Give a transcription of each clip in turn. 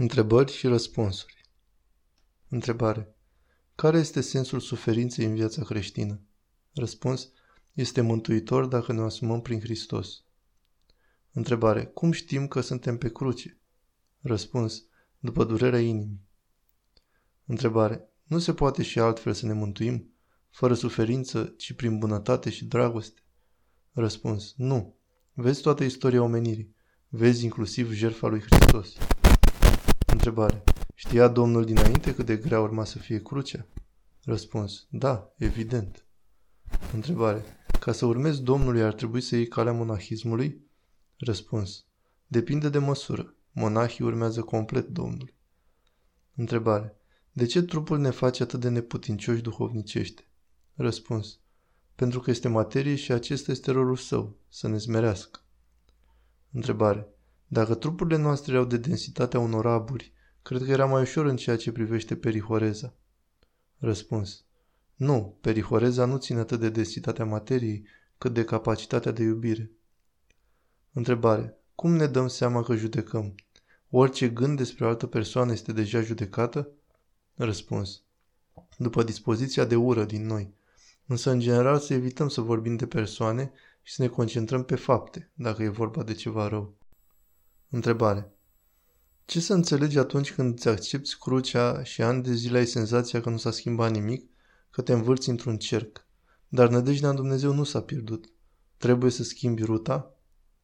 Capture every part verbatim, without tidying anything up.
Întrebări și răspunsuri. Întrebare. Care este sensul suferinței în viața creștină? Răspuns. Este mântuitor dacă ne asumăm prin Hristos. Întrebare. Cum știm că suntem pe cruce? Răspuns. După durerea inimii. Întrebare. Nu se poate și altfel să ne mântuim, fără suferință, ci prin bunătate și dragoste? Răspuns. Nu. Vezi toată istoria omenirii. Vezi inclusiv jertfa lui Hristos. Întrebare. Știa Domnul dinainte cât de grea urma să fie crucea? Răspuns. Da, evident. Întrebare. Ca să urmezi Domnului ar trebui să iei calea monahismului? Răspuns. Depinde de măsură. Monahii urmează complet Domnul. Întrebare. De ce trupul ne face atât de neputincioși duhovnicește? Răspuns. Pentru că este materie și acesta este rolul său, să ne smerească. Întrebare. Dacă trupurile noastre erau de densitatea unor aburi, cred că era mai ușor în ceea ce privește perihoreza. Răspuns. Nu, perihoreza nu ține atât de densitatea materiei, cât de capacitatea de iubire. Întrebare. Cum ne dăm seama că judecăm? Orice gând despre o altă persoană este deja judecată? Răspuns. După dispoziția de ură din noi. Însă, în general, să evităm să vorbim de persoane și să ne concentrăm pe fapte, dacă e vorba de ceva rău. Întrebare. Ce să înțelegi atunci când îți accepti crucea și ani de zile ai senzația că nu s-a schimbat nimic, că te învârți într-un cerc? Dar nădejdea în Dumnezeu nu s-a pierdut. Trebuie să schimbi ruta?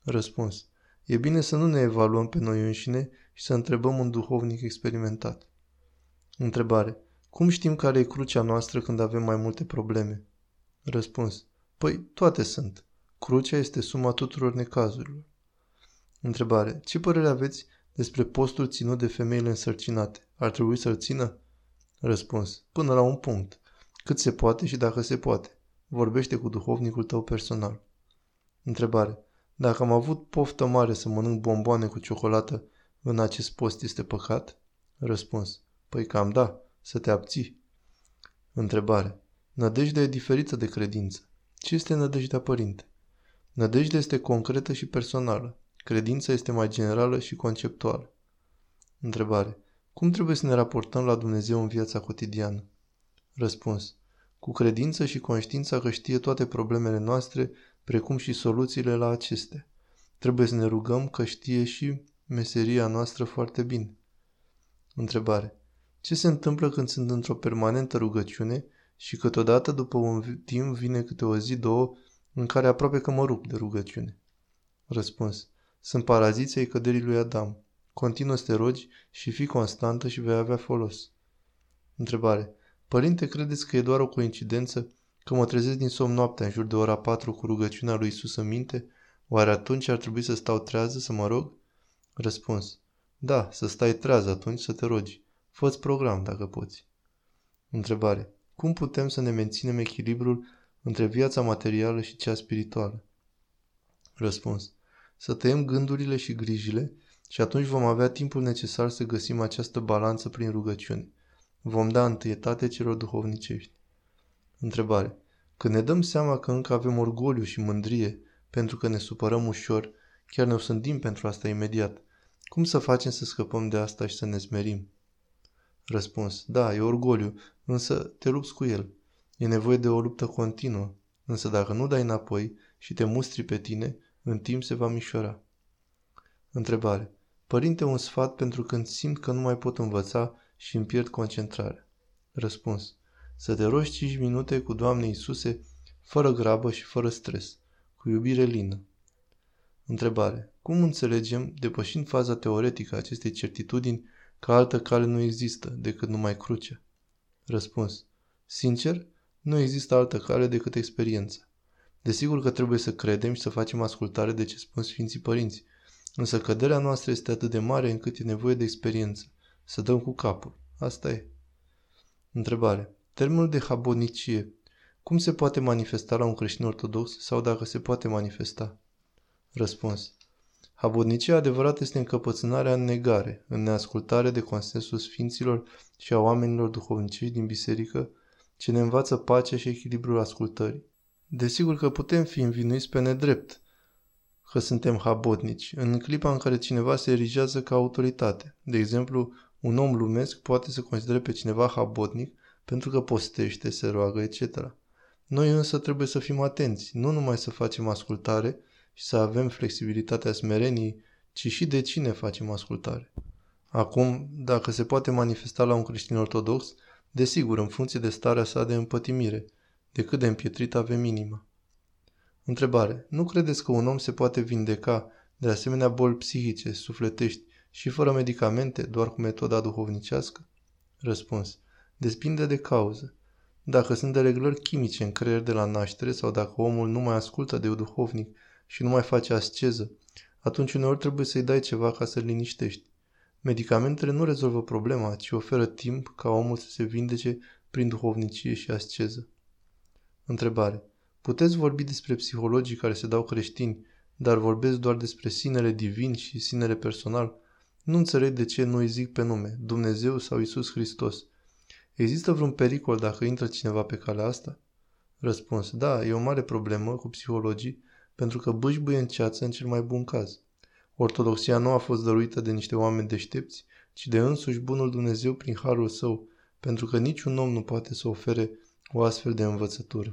Răspuns. E bine să nu ne evaluăm pe noi înșine și să întrebăm un duhovnic experimentat. Întrebare. Cum știm care e crucea noastră când avem mai multe probleme? Răspuns. Păi, toate sunt. Crucea este suma tuturor necazurilor. Întrebare. Ce părere aveți despre postul ținut de femeile însărcinate? Ar trebui să-l țină? Răspuns. Până la un punct. Cât se poate și dacă se poate. Vorbește cu duhovnicul tău personal. Întrebare. Dacă am avut poftă mare să mănânc bomboane cu ciocolată, în acest post este păcat? Răspuns. Păi cam da, să te abții. Întrebare. Nădejdea e diferită de credință. Ce este nădejdea, părinte? Nădejdea este concretă și personală. Credința este mai generală și conceptuală. Întrebare. Cum trebuie să ne raportăm la Dumnezeu în viața cotidiană? Răspuns. Cu credință și conștiința că știe toate problemele noastre, precum și soluțiile la acestea. Trebuie să ne rugăm că știe și meseria noastră foarte bine. Întrebare. Ce se întâmplă când sunt într-o permanentă rugăciune și câteodată după un timp vine câte o zi, două, în care aproape că mă rup de rugăciune? Răspuns. Sunt paraziții ai căderii lui Adam. Continuă să te rogi și fii constantă și vei avea folos. Întrebare. Părinte, credeți că e doar o coincidență că mă trezesc din somn noaptea în jur de ora patru cu rugăciunea lui Iisus în minte? Oare atunci ar trebui să stau trează să mă rog? Răspuns. Da, să stai trează atunci să te rogi. Fă-ți program dacă poți. Întrebare. Cum putem să ne menținem echilibrul între viața materială și cea spirituală? Răspuns. Să tăiem gândurile și grijile și atunci vom avea timpul necesar să găsim această balanță prin rugăciune. Vom da întâietate celor duhovnicești. Întrebare. Când ne dăm seama că încă avem orgoliu și mândrie pentru că ne supărăm ușor, chiar ne osândim pentru asta imediat, cum să facem să scăpăm de asta și să ne smerim? Răspuns. Da, e orgoliu, însă te lupți cu el. E nevoie de o luptă continuă, însă dacă nu dai înapoi și te mustri pe tine, în timp se va mișora. Întrebare. Părinte, un sfat pentru când simt că nu mai pot învăța și îmi pierd concentrarea. Răspuns. Să te rogi cinci minute cu Doamne Iisuse, fără grabă și fără stres, cu iubire lină. Întrebare. Cum înțelegem, depășind faza teoretică a acestei certitudini, că altă cale nu există decât numai crucea? Răspuns. Sincer, nu există altă cale decât experiența. Desigur că trebuie să credem și să facem ascultare de ce spun Sfinții Părinți, însă căderea noastră este atât de mare încât e nevoie de experiență. Să dăm cu capul. Asta e. Întrebare. Termenul de habonicie. Cum se poate manifesta la un creștin ortodox sau dacă se poate manifesta? Răspuns. Habonicia adevărată este încăpățânarea în negare, în neascultare de consensul sfinților și a oamenilor duhovnicești din biserică, ce ne învață pacea și echilibrul ascultării. Desigur că putem fi învinuiți pe nedrept, că suntem habotnici, în clipa în care cineva se erigează ca autoritate. De exemplu, un om lumesc poate să considere pe cineva habotnic pentru că postește, se roagă, et cetera. Noi însă trebuie să fim atenți, nu numai să facem ascultare și să avem flexibilitatea smereniei, ci și de cine facem ascultare. Acum, dacă se poate manifesta la un creștin ortodox, desigur, în funcție de starea sa de împătimire, de cât de împietrit avem inima. Întrebare. Nu credeți că un om se poate vindeca de asemenea boli psihice, sufletești și fără medicamente, doar cu metoda duhovnicească? Răspuns. Depinde de cauză. Dacă sunt dereglări chimice în creier de la naștere sau dacă omul nu mai ascultă de duhovnic și nu mai face asceză, atunci uneori trebuie să-i dai ceva ca să-l liniștești. Medicamentele nu rezolvă problema, ci oferă timp ca omul să se vindece prin duhovnicie și asceză. Întrebare. Puteți vorbi despre psihologii care se dau creștini, dar vorbesc doar despre sinele divin și sinele personal? Nu înțeleg de ce nu îi zic pe nume, Dumnezeu sau Iisus Hristos. Există vreun pericol dacă intră cineva pe calea asta? Răspuns. Da, e o mare problemă cu psihologii, pentru că bâșbâie în ceață în cel mai bun caz. Ortodoxia nu a fost dăruită de niște oameni deștepți, ci de însuși bunul Dumnezeu prin harul său, pentru că niciun om nu poate să ofere o astfel de învățătură.